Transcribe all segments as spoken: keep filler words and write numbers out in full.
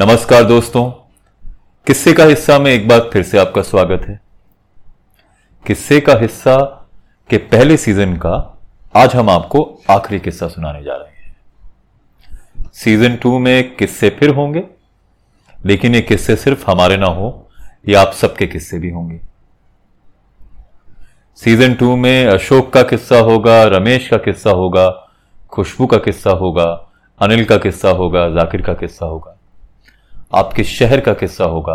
नमस्कार दोस्तों, किस्से का हिस्सा में एक बार फिर से आपका स्वागत है। किस्से का हिस्सा के पहले सीजन का आज हम आपको आखिरी किस्सा सुनाने जा रहे हैं। सीजन टू में किस्से फिर होंगे, लेकिन ये किस्से सिर्फ हमारे ना हो, ये आप सबके किस्से भी होंगे। सीजन टू में अशोक का किस्सा होगा, रमेश का किस्सा होगा, खुशबू का किस्सा होगा, अनिल का किस्सा होगा, जाकिर का किस्सा होगा, आपके शहर का किस्सा होगा,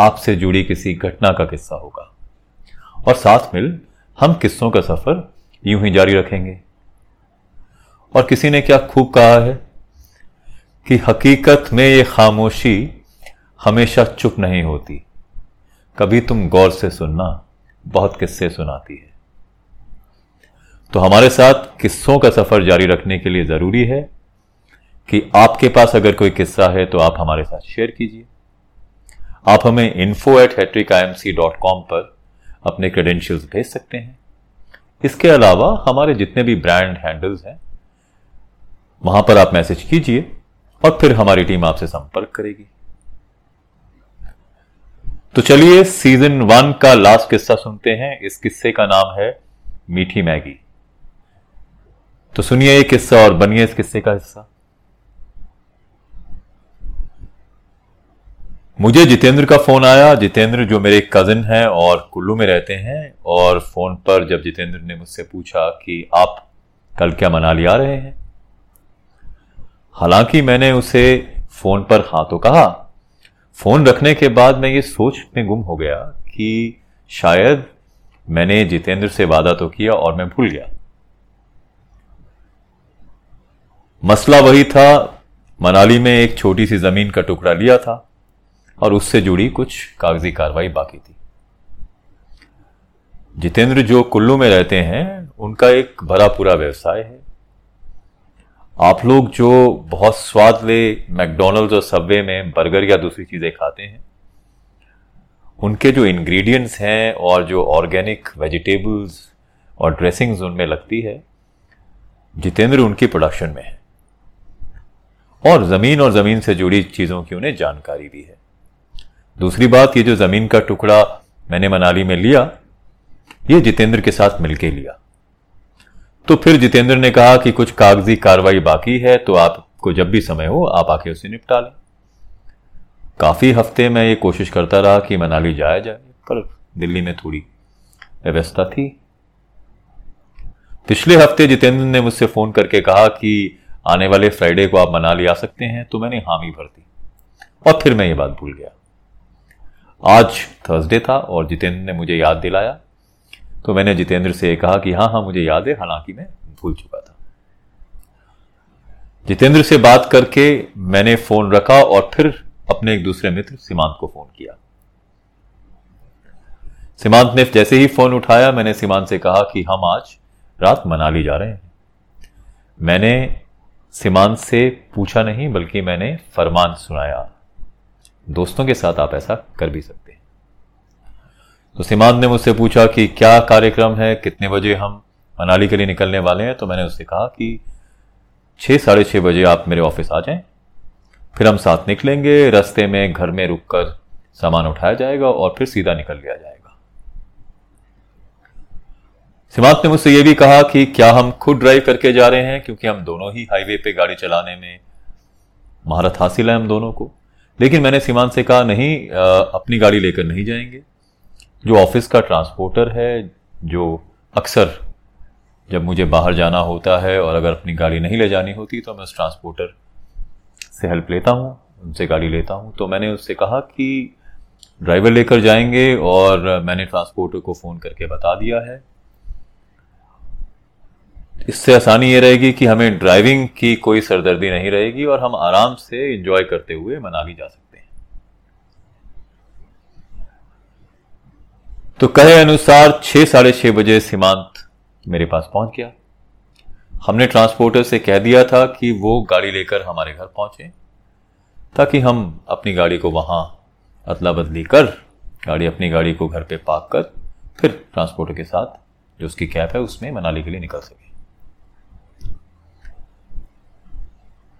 आपसे जुड़ी किसी घटना का किस्सा होगा, और साथ मिल हम किस्सों का सफर यूं ही जारी रखेंगे। और किसी ने क्या खूब कहा है कि हकीकत में ये खामोशी हमेशा चुप नहीं होती, कभी तुम गौर से सुनना, बहुत किस्से सुनाती है। तो हमारे साथ किस्सों का सफर जारी रखने के लिए जरूरी है कि आपके पास अगर कोई किस्सा है तो आप हमारे साथ शेयर कीजिए। आप हमें info at hattrick I M C dot com पर अपने क्रेडेंशियल्स भेज सकते हैं। इसके अलावा हमारे जितने भी ब्रांड हैंडल्स हैं वहां पर आप मैसेज कीजिए और फिर हमारी टीम आपसे संपर्क करेगी। तो चलिए सीजन वन का लास्ट किस्सा सुनते हैं। इस किस्से का नाम है मीठी मैगी। तो सुनिए ये किस्सा और बनिए इस किस्से का हिस्सा। मुझे जितेंद्र का फोन आया। जितेंद्र जो मेरे कजिन हैं और कुल्लू में रहते हैं, और फोन पर जब जितेंद्र ने मुझसे पूछा कि आप कल क्या मनाली आ रहे हैं, हालांकि मैंने उसे फोन पर हाँ तो कहा। फोन रखने के बाद मैं ये सोच में गुम हो गया कि शायद मैंने जितेंद्र से वादा तो किया और मैं भूल गया। मसला वही था, मनाली में एक छोटी सी जमीन का टुकड़ा लिया था और उससे जुड़ी कुछ कागजी कार्रवाई बाकी थी। जितेंद्र जो कुल्लू में रहते हैं उनका एक भरा पूरा व्यवसाय है। आप लोग जो बहुत स्वाद ले मैकडोनल्ड्स और सबवे में बर्गर या दूसरी चीजें खाते हैं, उनके जो इंग्रेडिएंट्स हैं और जो ऑर्गेनिक वेजिटेबल्स और ड्रेसिंग्स उनमें लगती है, जितेंद्र उनकी प्रोडक्शन में है और जमीन और जमीन से जुड़ी चीजों की उन्हें जानकारी भी है। दूसरी बात, ये जो जमीन का टुकड़ा मैंने मनाली में लिया, ये जितेंद्र के साथ मिलके लिया। तो फिर जितेंद्र ने कहा कि कुछ कागजी कार्रवाई बाकी है तो आपको जब भी समय हो आप आके उसे निपटा लें। काफी हफ्ते मैं ये कोशिश करता रहा कि मनाली जाया जाए, पर दिल्ली में थोड़ी व्यवस्था थी। पिछले हफ्ते जितेंद्र ने मुझसे फोन करके कहा कि आने वाले फ्राइडे को आप मनाली आ सकते हैं, तो मैंने हामी भर दी और फिर मैं ये बात भूल गया। आज थर्सडे था और जितेंद्र ने मुझे याद दिलाया, तो मैंने जितेंद्र से कहा कि हाँ हाँ मुझे याद है, हालांकि मैं भूल चुका था। जितेंद्र से बात करके मैंने फोन रखा और फिर अपने एक दूसरे मित्र सीमांत को फोन किया। सीमांत ने जैसे ही फोन उठाया, मैंने सीमांत से कहा कि हम आज रात मनाली जा रहे हैं। मैंने सीमांत से पूछा नहीं, बल्कि मैंने फरमान सुनाया, दोस्तों के साथ आप ऐसा कर भी सकते हैं। तो सीमांत ने मुझसे पूछा कि क्या कार्यक्रम है, कितने बजे हम मनाली के लिए निकलने वाले हैं। तो मैंने उससे कहा कि छः साढ़े छः बजे आप मेरे ऑफिस आ जाएं, फिर हम साथ निकलेंगे। रास्ते में घर में रुककर सामान उठाया जाएगा और फिर सीधा निकल लिया जाएगा। सीमांत ने मुझसे यह भी कहा कि क्या हम खुद ड्राइव करके जा रहे हैं, क्योंकि हम दोनों ही हाईवे पर गाड़ी चलाने में महारत हासिल है हम दोनों को। लेकिन मैंने सीमांत से कहा नहीं, आ, अपनी गाड़ी लेकर नहीं जाएंगे। जो ऑफिस का ट्रांसपोर्टर है, जो अक्सर जब मुझे बाहर जाना होता है और अगर अपनी गाड़ी नहीं ले जानी होती तो मैं उस ट्रांसपोर्टर से हेल्प लेता हूँ, उनसे गाड़ी लेता हूँ। तो मैंने उससे कहा कि ड्राइवर लेकर जाएंगे और मैंने ट्रांसपोर्टर को फ़ोन करके बता दिया है। इससे आसानी ये रहेगी कि हमें ड्राइविंग की कोई सरदर्दी नहीं रहेगी और हम आराम से एंजॉय करते हुए मनाली जा सकते हैं। तो कहे अनुसार छः साढ़े छः बजे सीमांत मेरे पास पहुंच गया। हमने ट्रांसपोर्टर से कह दिया था कि वो गाड़ी लेकर हमारे घर पहुंचे, ताकि हम अपनी गाड़ी को वहां अदला बदली कर गाड़ी अपनी गाड़ी को घर पे पार्क कर फिर ट्रांसपोर्टर के साथ जो उसकी कैब है उसमें मनाली के लिए निकल सके।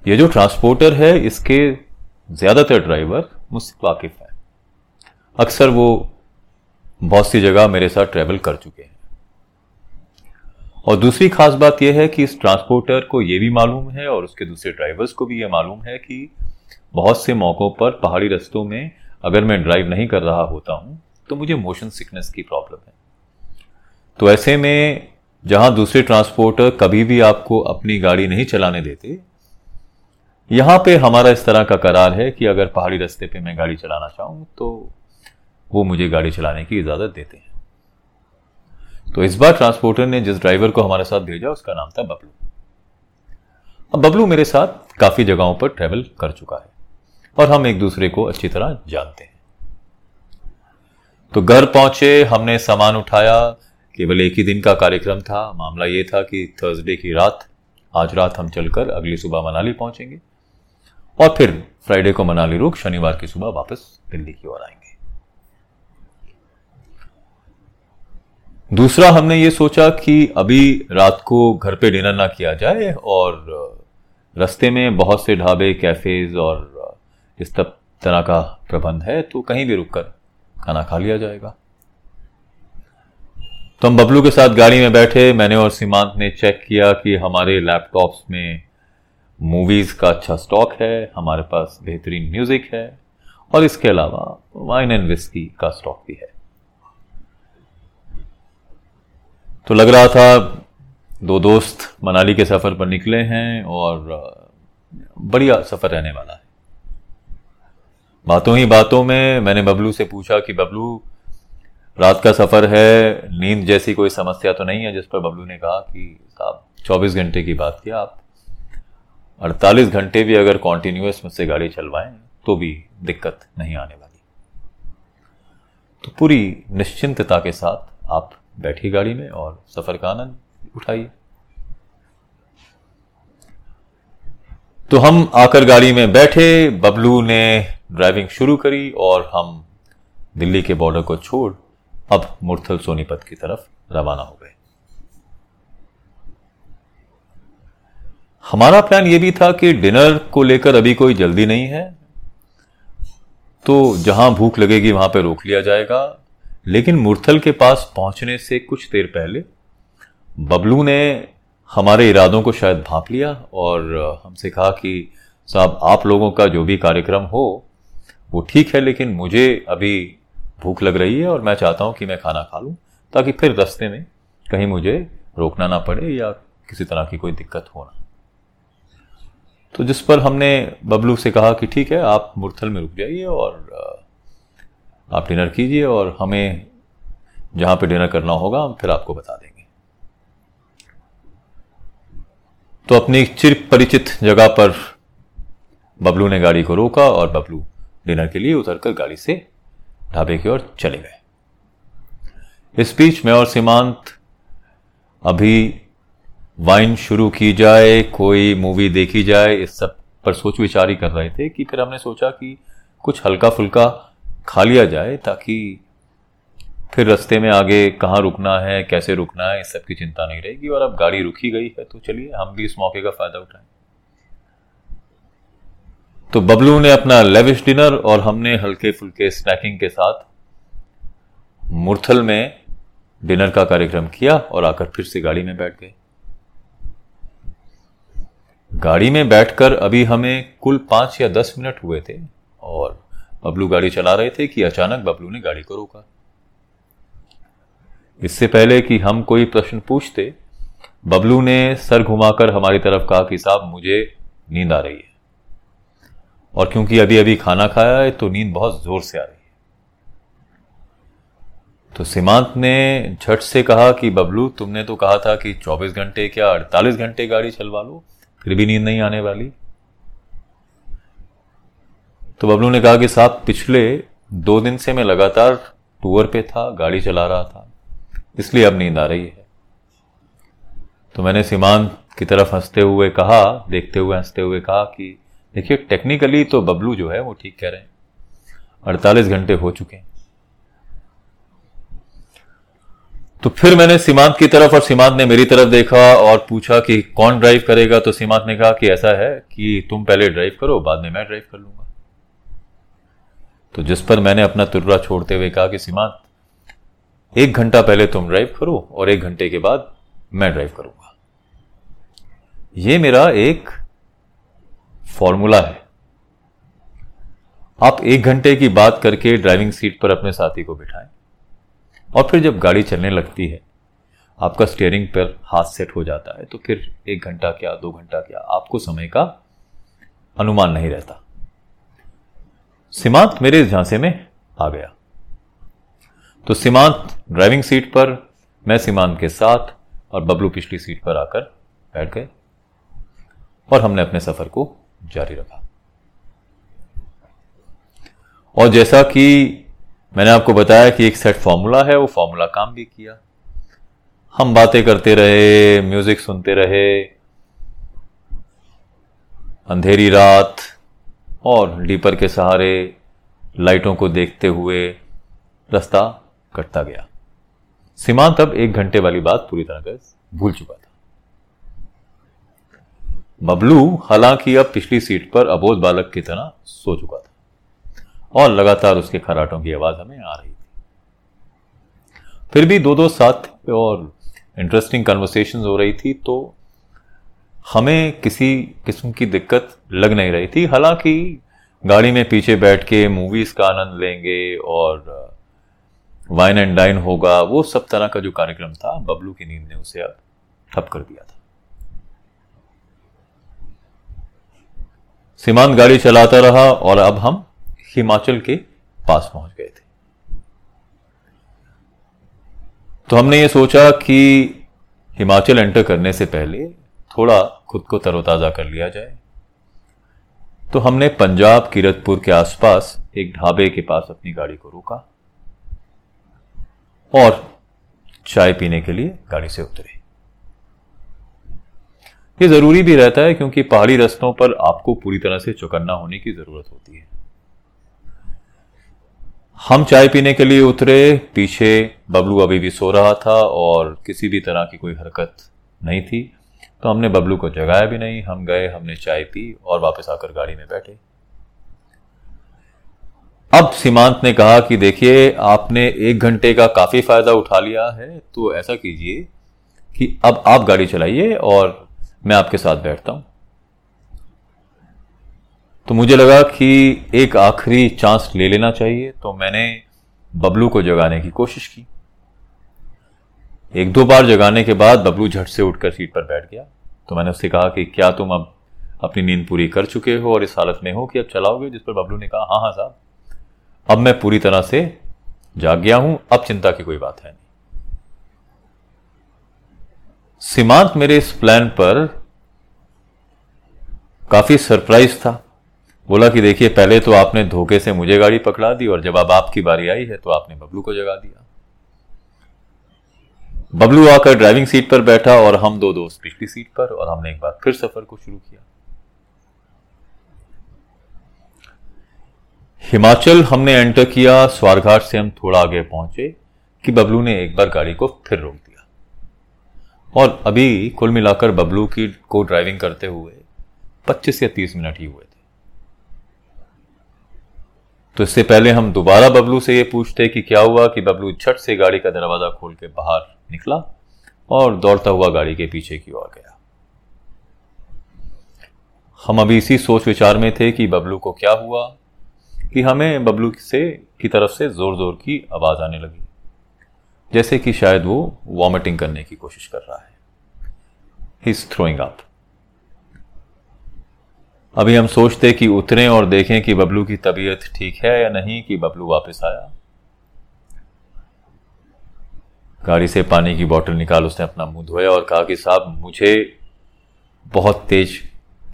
ये जो ट्रांसपोर्टर है इसके ज़्यादातर ड्राइवर मुझसे वाकिफ़ हैं। अक्सर वो बहुत सी जगह मेरे साथ ट्रैवल कर चुके हैं। और दूसरी खास बात यह है कि इस ट्रांसपोर्टर को ये भी मालूम है और उसके दूसरे ड्राइवर्स को भी ये मालूम है कि बहुत से मौक़ों पर पहाड़ी रास्तों में अगर मैं ड्राइव नहीं कर रहा होता हूँ तो मुझे मोशन सिकनेस की प्रॉब्लम है। तो ऐसे में जहाँ दूसरे ट्रांसपोर्टर कभी भी आपको अपनी गाड़ी नहीं चलाने देते, यहाँ पे हमारा इस तरह का करार है कि अगर पहाड़ी रास्ते पे मैं गाड़ी चलाना चाहूँ तो वो मुझे गाड़ी चलाने की इजाज़त देते हैं। तो इस बार ट्रांसपोर्टर ने जिस ड्राइवर को हमारे साथ भेजा उसका नाम था बबलू। अब बबलू मेरे साथ काफ़ी जगहों पर ट्रैवल कर चुका है और हम एक दूसरे को अच्छी तरह जानते हैं। तो घर पहुँचे, हमने सामान उठाया। केवल एक ही दिन का कार्यक्रम था। मामला ये था कि थर्सडे की रात, आज रात हम चलकर अगली सुबह मनाली पहुँचेंगे और फिर फ्राइडे को मनाली रुक शनिवार की सुबह वापस दिल्ली की ओर आएंगे। दूसरा, हमने ये सोचा कि अभी रात को घर पे डिनर ना किया जाए और रास्ते में बहुत से ढाबे, कैफेज और इस तरह का प्रबंध है तो कहीं भी रुककर खाना खा लिया जाएगा। तो हम बबलू के साथ गाड़ी में बैठे। मैंने और सीमांत ने चेक किया कि हमारे लैपटॉप्स में मूवीज़ का अच्छा स्टॉक है, हमारे पास बेहतरीन म्यूज़िक है और इसके अलावा वाइन एंड विस्की का स्टॉक भी है। तो लग रहा था दो दोस्त मनाली के सफ़र पर निकले हैं और बढ़िया सफ़र रहने वाला है। बातों ही बातों में मैंने बबलू से पूछा कि बबलू, रात का सफ़र है, नींद जैसी कोई समस्या तो नहीं है? जिस पर बबलू ने कहा कि साहब, चौबीस घंटे की बात किया आप, अड़तालीस घंटे भी अगर कॉन्टीन्यूअस मुझसे गाड़ी चलवाएं तो भी दिक्कत नहीं आने वाली। तो पूरी निश्चिंतता के साथ आप बैठिए गाड़ी में और सफ़र का आनंद उठाइए। तो हम आकर गाड़ी में बैठे, बबलू ने ड्राइविंग शुरू करी और हम दिल्ली के बॉर्डर को छोड़ अब मुरथल सोनीपत की तरफ रवाना हो गए। हमारा प्लान ये भी था कि डिनर को लेकर अभी कोई जल्दी नहीं है तो जहां भूख लगेगी वहां पर रोक लिया जाएगा। लेकिन मुरथल के पास पहुंचने से कुछ देर पहले बबलू ने हमारे इरादों को शायद भांप लिया और हमसे कहा कि साहब, आप लोगों का जो भी कार्यक्रम हो वो ठीक है, लेकिन मुझे अभी भूख लग रही है और मैं चाहता हूं कि मैं खाना खा लूं ताकि फिर रास्ते में कहीं मुझे रोकना ना पड़े या किसी तरह की कोई दिक्कत हो ना। तो जिस पर हमने बबलू से कहा कि ठीक है, आप मुरथल में रुक जाइए और आप डिनर कीजिए और हमें जहाँ पे डिनर करना होगा हम फिर आपको बता देंगे। तो अपनी चिर परिचित जगह पर बबलू ने गाड़ी को रोका और बबलू डिनर के लिए उतरकर गाड़ी से ढाबे की ओर चले गए। इस बीच मैं और सीमांत अभी वाइन शुरू की जाए, कोई मूवी देखी जाए, इस सब पर सोच विचार ही कर रहे थे कि फिर हमने सोचा कि कुछ हल्का फुल्का खा लिया जाए ताकि फिर रास्ते में आगे कहाँ रुकना है, कैसे रुकना है, इस सब की चिंता नहीं रहेगी। और अब गाड़ी रुकी गई है तो चलिए हम भी इस मौके का फ़ायदा उठाएं। तो बबलू ने अपना लेविश डिनर और हमने हल्के फुल्के स्नैकिंग के साथ मुरथल में डिनर का कार्यक्रम किया और आकर फिर से गाड़ी में बैठ गए। गाड़ी में बैठकर अभी हमें कुल पाँच या दस मिनट हुए थे और बबलू गाड़ी चला रहे थे कि अचानक बबलू ने गाड़ी को रोका। इससे पहले कि हम कोई प्रश्न पूछते, बबलू ने सर घुमाकर हमारी तरफ कहा कि साहब, मुझे नींद आ रही है और क्योंकि अभी अभी खाना खाया है तो नींद बहुत जोर से आ रही है। तो सीमांत ने झट से कहा कि बबलू, तुमने तो कहा था कि चौबीस घंटे क्या अड़तालीस घंटे गाड़ी चलवा लो, फिर भी नींद नहीं आने वाली। तो बबलू ने कहा कि साहब, पिछले दो दिन से मैं लगातार टूर पे था, गाड़ी चला रहा था, इसलिए अब नींद आ रही है। तो मैंने सीमांत की तरफ हंसते हुए कहा, देखते हुए हंसते हुए कहा कि देखिए, टेक्निकली तो बबलू जो है वो ठीक कह रहे हैं, अड़तालीस घंटे हो चुके हैं। तो फिर मैंने सीमांत की तरफ और सीमांत ने मेरी तरफ देखा और पूछा कि कौन ड्राइव करेगा। तो सीमांत ने कहा कि ऐसा है कि तुम पहले ड्राइव करो, बाद में मैं ड्राइव कर लूंगा। तो जिस पर मैंने अपना तुर्रा छोड़ते हुए कहा कि सीमांत, एक घंटा पहले तुम ड्राइव करो और एक घंटे के बाद मैं ड्राइव करूंगा। ये मेरा एक फॉर्मूला है। आप एक घंटे की बात करके ड्राइविंग सीट पर अपने साथी को बिठाएं और फिर जब गाड़ी चलने लगती है, आपका स्टीयरिंग पर हाथ सेट हो जाता है, तो फिर एक घंटा क्या, दो घंटा क्या, आपको समय का अनुमान नहीं रहता। सीमांत मेरे झांसे में आ गया। तो सीमांत ड्राइविंग सीट पर, मैं सीमांत के साथ और बबलू पिछली सीट पर आकर बैठ गए और हमने अपने सफर को जारी रखा। और जैसा कि मैंने आपको बताया कि एक सेट फॉर्मूला है, वो फॉर्मूला काम भी किया। हम बातें करते रहे, म्यूजिक सुनते रहे, अंधेरी रात और डीपर के सहारे लाइटों को देखते हुए रास्ता कटता गया। सीमांत अब एक घंटे वाली बात पूरी तरह से भूल चुका था। बबलू हालांकि अब पिछली सीट पर अबोध बालक की तरह सो चुका था और लगातार उसके खराटों की आवाज हमें आ रही थी। फिर भी दो दो साथ थे और इंटरेस्टिंग कन्वर्सेशंस हो रही थी, तो हमें किसी किस्म की दिक्कत लग नहीं रही थी। हालांकि गाड़ी में पीछे बैठ के मूवीज का आनंद लेंगे और वाइन एंड डाइन होगा, वो सब तरह का जो कार्यक्रम था, बबलू की नींद ने उसे अब ठप कर दिया था। सीमांत गाड़ी चलाता रहा और अब हम हिमाचल के पास पहुंच गए थे। तो हमने ये सोचा कि हिमाचल एंटर करने से पहले थोड़ा खुद को तरोताजा कर लिया जाए। तो हमने पंजाब कीरतपुर के आसपास एक ढाबे के पास अपनी गाड़ी को रोका और चाय पीने के लिए गाड़ी से उतरे। ये जरूरी भी रहता है क्योंकि पहाड़ी रास्तों पर आपको पूरी तरह से चौकन्ना होने की जरूरत होती है। हम चाय पीने के लिए उतरे। पीछे बबलू अभी भी सो रहा था और किसी भी तरह की कोई हरकत नहीं थी, तो हमने बबलू को जगाया भी नहीं। हम गए, हमने चाय पी और वापस आकर गाड़ी में बैठे। अब सीमांत ने कहा कि देखिए, आपने एक घंटे का काफी फायदा उठा लिया है, तो ऐसा कीजिए कि अब आप गाड़ी चलाइए और मैं आपके साथ बैठता हूं। तो मुझे लगा कि एक आखिरी चांस ले लेना चाहिए, तो मैंने बबलू को जगाने की कोशिश की। एक दो बार जगाने के बाद बबलू झट से उठकर सीट पर बैठ गया। तो मैंने उससे कहा कि क्या तुम अब अपनी नींद पूरी कर चुके हो और इस हालत में हो कि अब चलाओगे? जिस पर बबलू ने कहा, हाँ हाँ साहब, अब मैं पूरी तरह से जाग गया हूं, अब चिंता की कोई बात है नहीं। सीमांत मेरे इस प्लान पर काफी सरप्राइज था। बोला कि देखिए, पहले तो आपने धोखे से मुझे गाड़ी पकड़ा दी और जब अब आपकी बारी आई है तो आपने बबलू को जगा दिया। बबलू आकर ड्राइविंग सीट पर बैठा और हम दो दोस्त पिछली सीट पर, और हमने एक बार फिर सफर को शुरू किया। हिमाचल हमने एंटर किया। स्वारघाट से हम थोड़ा आगे पहुंचे कि बबलू ने एक बार गाड़ी को फिर रोक दिया और अभी कुल मिलाकर बबलू की को ड्राइविंग करते हुए पच्चीस या तीस मिनट ही हुए। तो इससे पहले हम दोबारा बबलू से ये पूछते कि क्या हुआ कि बबलू झट से गाड़ी का दरवाजा खोल के बाहर निकला और दौड़ता हुआ गाड़ी के पीछे की ओर गया। हम अभी इसी सोच विचार में थे कि बबलू को क्या हुआ कि हमें बबलू से की तरफ से जोर जोर की आवाज आने लगी, जैसे कि शायद वो वॉमिटिंग करने की कोशिश कर रहा है, ही इज थ्रोइंग अप। अभी हम सोचते कि उतरें और देखें कि बबलू की तबीयत ठीक है या नहीं, कि बबलू वापस आया। गाड़ी से पानी की बोतल निकाल उसने अपना मुंह धोया और कहा कि साहब, मुझे बहुत तेज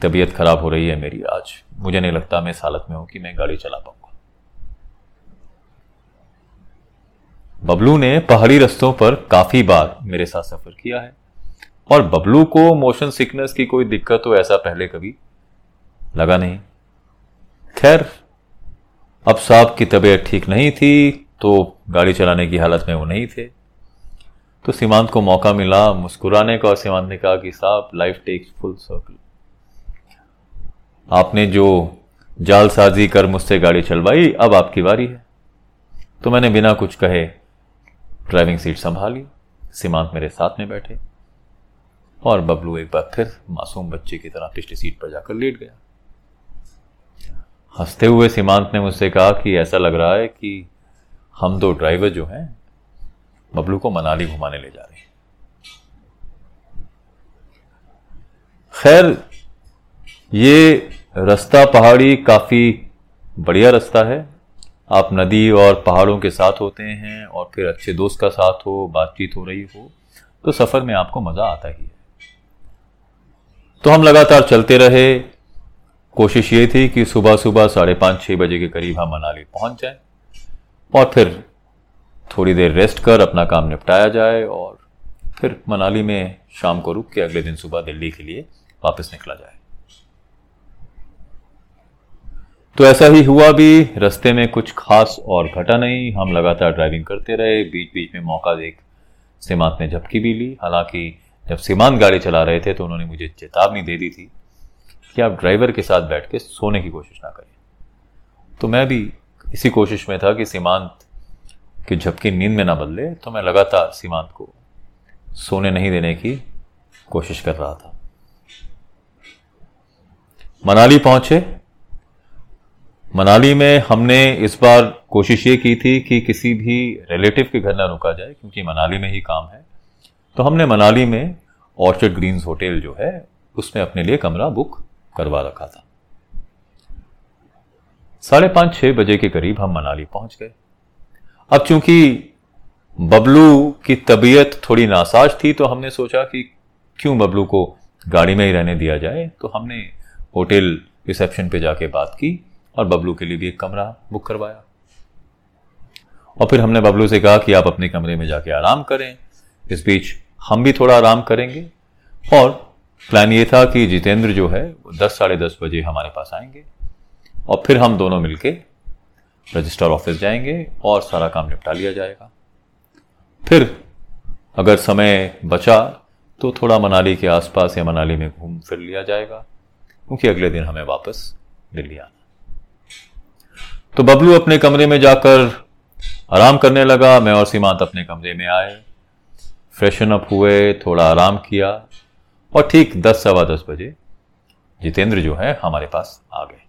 तबीयत खराब हो रही है मेरी आज, मुझे नहीं लगता मैं इस हालत में हूं कि मैं गाड़ी चला पाऊंगा। बबलू ने पहाड़ी रास्तों पर काफी बार मेरे साथ सफर किया है और बबलू को मोशन सिकनेस की कोई दिक्कत हो ऐसा पहले कभी लगा नहीं। खैर, अब साहब की तबीयत ठीक नहीं थी तो गाड़ी चलाने की हालत में वो नहीं थे, तो सीमांत को मौका मिला मुस्कुराने का और सीमांत ने कहा कि साहब, लाइफ टेक्स फुल सर्कल। आपने जो जालसाजी कर मुझसे गाड़ी चलवाई, अब आपकी बारी है। तो मैंने बिना कुछ कहे ड्राइविंग सीट संभाली, सीमांत मेरे साथ में बैठे और बबलू एक बार फिर मासूम बच्चे की तरह पिछली सीट पर जाकर लेट गया। हंसते हुए सीमांत ने मुझसे कहा कि ऐसा लग रहा है कि हम दो ड्राइवर जो हैं बबलू को मनाली घुमाने ले जा रहे हैं। खैर, ये रास्ता पहाड़ी काफ़ी बढ़िया रास्ता है। आप नदी और पहाड़ों के साथ होते हैं और फिर अच्छे दोस्त का साथ हो, बातचीत हो रही हो, तो सफ़र में आपको मज़ा आता ही है। तो हम लगातार चलते रहे। कोशिश ये थी कि सुबह सुबह साढ़े पाँच छः बजे के करीब हम मनाली पहुंच जाएं और फिर थोड़ी देर रेस्ट कर अपना काम निपटाया जाए और फिर मनाली में शाम को रुक के अगले दिन सुबह दिल्ली के लिए वापस निकला जाए। तो ऐसा ही हुआ भी। रास्ते में कुछ खास और घटा नहीं। हम लगातार ड्राइविंग करते रहे। बीच बीच में मौका देख सीमांत ने झपकी भी ली। हालांकि जब सीमांत गाड़ी चला रहे थे तो उन्होंने मुझे चेतावनी दे दी थी कि आप ड्राइवर के साथ बैठ के सोने की कोशिश ना करें। तो मैं भी इसी कोशिश में था कि सीमांत की झपकी नींद में ना बदले, तो मैं लगातार सीमांत को सोने नहीं देने की कोशिश कर रहा था। मनाली पहुंचे। मनाली में हमने इस बार कोशिश ये की थी कि किसी भी रिलेटिव के घर ना रुका जाए, क्योंकि मनाली में ही काम है। तो हमने मनाली में ऑर्चर्ड ग्रीन्स होटल जो है उसमें अपने लिए कमरा बुक करवा रखा था। साढ़े पाँच छः बजे के करीब हम मनाली पहुंच गए। अब चूंकि बबलू की तबीयत थोड़ी नासाज थी तो हमने सोचा कि क्यों बबलू को गाड़ी में ही रहने दिया जाए। तो हमने होटल रिसेप्शन पे जाके बात की और बबलू के लिए भी एक कमरा बुक करवाया। और फिर हमने बबलू से कहा कि आप अपने कमरे में जाके आराम करें, इस बीच हम भी थोड़ा आराम करेंगे। और प्लान ये था कि जितेंद्र जो है वो दस साढ़े दस बजे हमारे पास आएंगे और फिर हम दोनों मिलके रजिस्ट्रार ऑफिस जाएंगे और सारा काम निपटा लिया जाएगा। फिर अगर समय बचा तो थोड़ा मनाली के आसपास या मनाली में घूम फिर लिया जाएगा, क्योंकि अगले दिन हमें वापस दिल्ली आना। तो बबलू अपने कमरे में जाकर आराम करने लगा। मैं और सीमांत अपने कमरे में आए, फ्रेशन अप हुए, थोड़ा आराम किया और ठीक दस सवा दस बजे जितेंद्र जो है हमारे पास आ गए।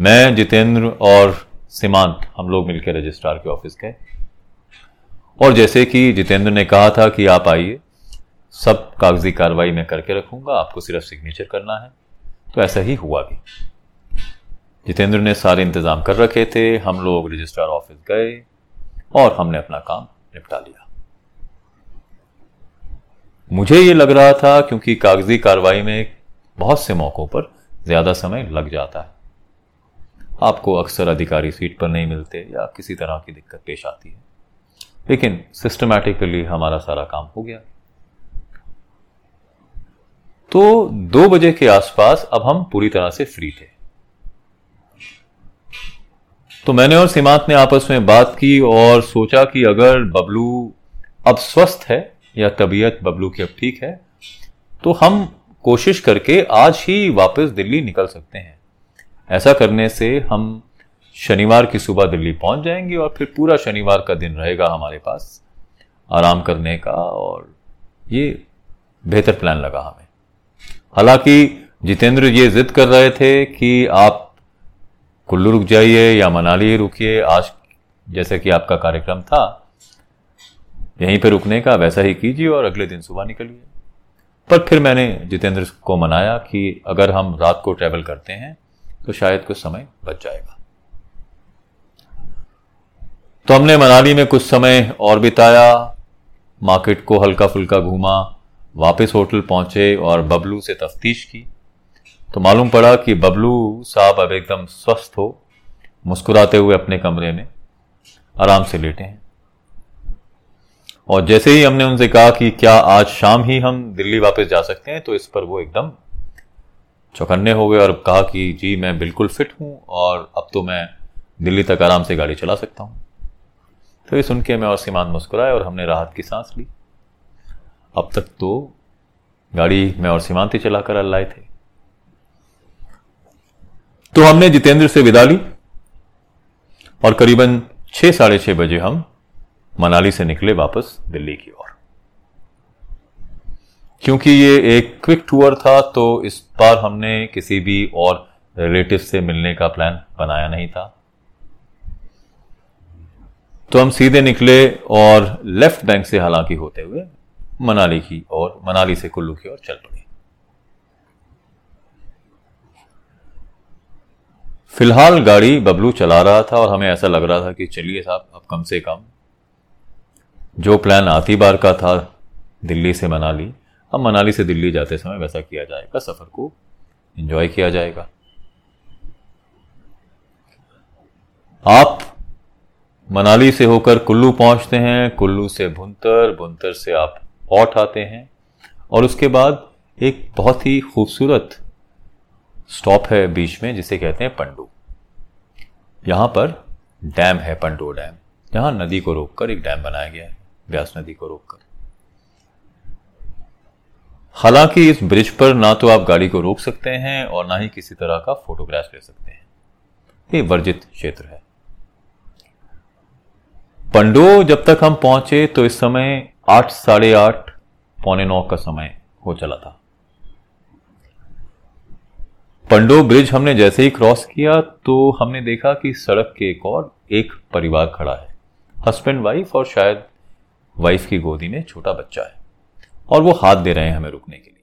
मैं, जितेंद्र और सीमांत हम लोग मिलकर रजिस्ट्रार के ऑफिस गए और जैसे कि जितेंद्र ने कहा था कि आप आइए, सब कागजी कार्रवाई मैं करके रखूंगा, आपको सिर्फ सिग्नेचर करना है। तो ऐसा ही हुआ भी। जितेंद्र ने सारे इंतज़ाम कर रखे थे। हम लोग रजिस्ट्रार ऑफिस गए और हमने अपना काम निपटा लिया। मुझे ये लग रहा था, क्योंकि कागजी कार्रवाई में बहुत से मौक़ों पर ज़्यादा समय लग जाता है, आपको अक्सर अधिकारी सीट पर नहीं मिलते या किसी तरह की दिक्कत पेश आती है, लेकिन सिस्टमैटिकली हमारा सारा काम हो गया। तो दो बजे के आसपास अब हम पूरी तरह से फ्री थे। तो मैंने और सीमांत ने आपस में बात की और सोचा कि अगर बबलू अब स्वस्थ है या तबीयत बबलू की अब ठीक है तो हम कोशिश करके आज ही वापस दिल्ली निकल सकते हैं। ऐसा करने से हम शनिवार की सुबह दिल्ली पहुंच जाएंगे और फिर पूरा शनिवार का दिन रहेगा हमारे पास आराम करने का, और ये बेहतर प्लान लगा हमें। हालांकि जितेंद्र ये जिद कर रहे थे कि आप कुल्लू रुक जाइए या मनाली रुकिए, आज जैसा कि आपका कार्यक्रम था यहीं पर रुकने का वैसा ही कीजिए और अगले दिन सुबह निकलिए। पर फिर मैंने जितेंद्र को मनाया कि अगर हम रात को ट्रैवल करते हैं तो शायद कुछ समय बच जाएगा। तो हमने मनाली में कुछ समय और बिताया, मार्केट को हल्का फुल्का घूमा, वापस होटल पहुंचे और बबलू से तफ्तीश की। तो मालूम पड़ा कि बबलू साहब अब एकदम स्वस्थ हो मुस्कुराते हुए अपने कमरे में आराम से लेटे हैं। और जैसे ही हमने उनसे कहा कि क्या आज शाम ही हम दिल्ली वापस जा सकते हैं, तो इस पर वो एकदम चौकन्ने हो गए और कहा कि जी मैं बिल्कुल फिट हूँ और अब तो मैं दिल्ली तक आराम से गाड़ी चला सकता हूँ। तो ये सुन के मैं और सीमांत मुस्कुराए और हमने राहत की सांस ली। अब तक तो गाड़ी मैं और सीमांत ही चला कर लाए थे। तो हमने जितेंद्र से विदा ली और करीबन छह साढ़े छह बजे हम मनाली से निकले वापस दिल्ली की ओर। क्योंकि ये एक क्विक टूर था तो इस बार हमने किसी भी और रिलेटिव से मिलने का प्लान बनाया नहीं था, तो हम सीधे निकले और लेफ्ट बैंक से हालांकि होते हुए मनाली की ओर, मनाली से कुल्लू की ओर चल पड़े। फिलहाल गाड़ी बबलू चला रहा था और हमें ऐसा लग रहा था कि चलिए साहब, अब कम से कम जो प्लान आती बार का था दिल्ली से मनाली, अब मनाली से दिल्ली जाते समय वैसा किया जाएगा, सफर को एंजॉय किया जाएगा। आप मनाली से होकर कुल्लू पहुंचते हैं, कुल्लू से भुंतर, भुंतर से आप औट आते हैं और उसके बाद एक बहुत ही खूबसूरत स्टॉप है बीच में जिसे कहते हैं पंडो। यहाँ पर डैम है, पंडोह डैम, यहाँ नदी को रोककर एक डैम बनाया गया है, ब्यास नदी को रोककर। हालांकि इस ब्रिज पर ना तो आप गाड़ी को रोक सकते हैं और ना ही किसी तरह का फोटोग्राफ ले सकते हैं, ये वर्जित क्षेत्र है। पंडोह जब तक हम पहुंचे तो इस समय आठ साढ़े आठ पौने नौ का समय हो चला था। पंडोह ब्रिज हमने जैसे ही क्रॉस किया तो हमने देखा कि सड़क के एक और एक परिवार खड़ा है, हस्बैंड वाइफ और शायद वाइफ की गोदी में छोटा बच्चा है, और वो हाथ दे रहे हैं हमें रुकने के लिए।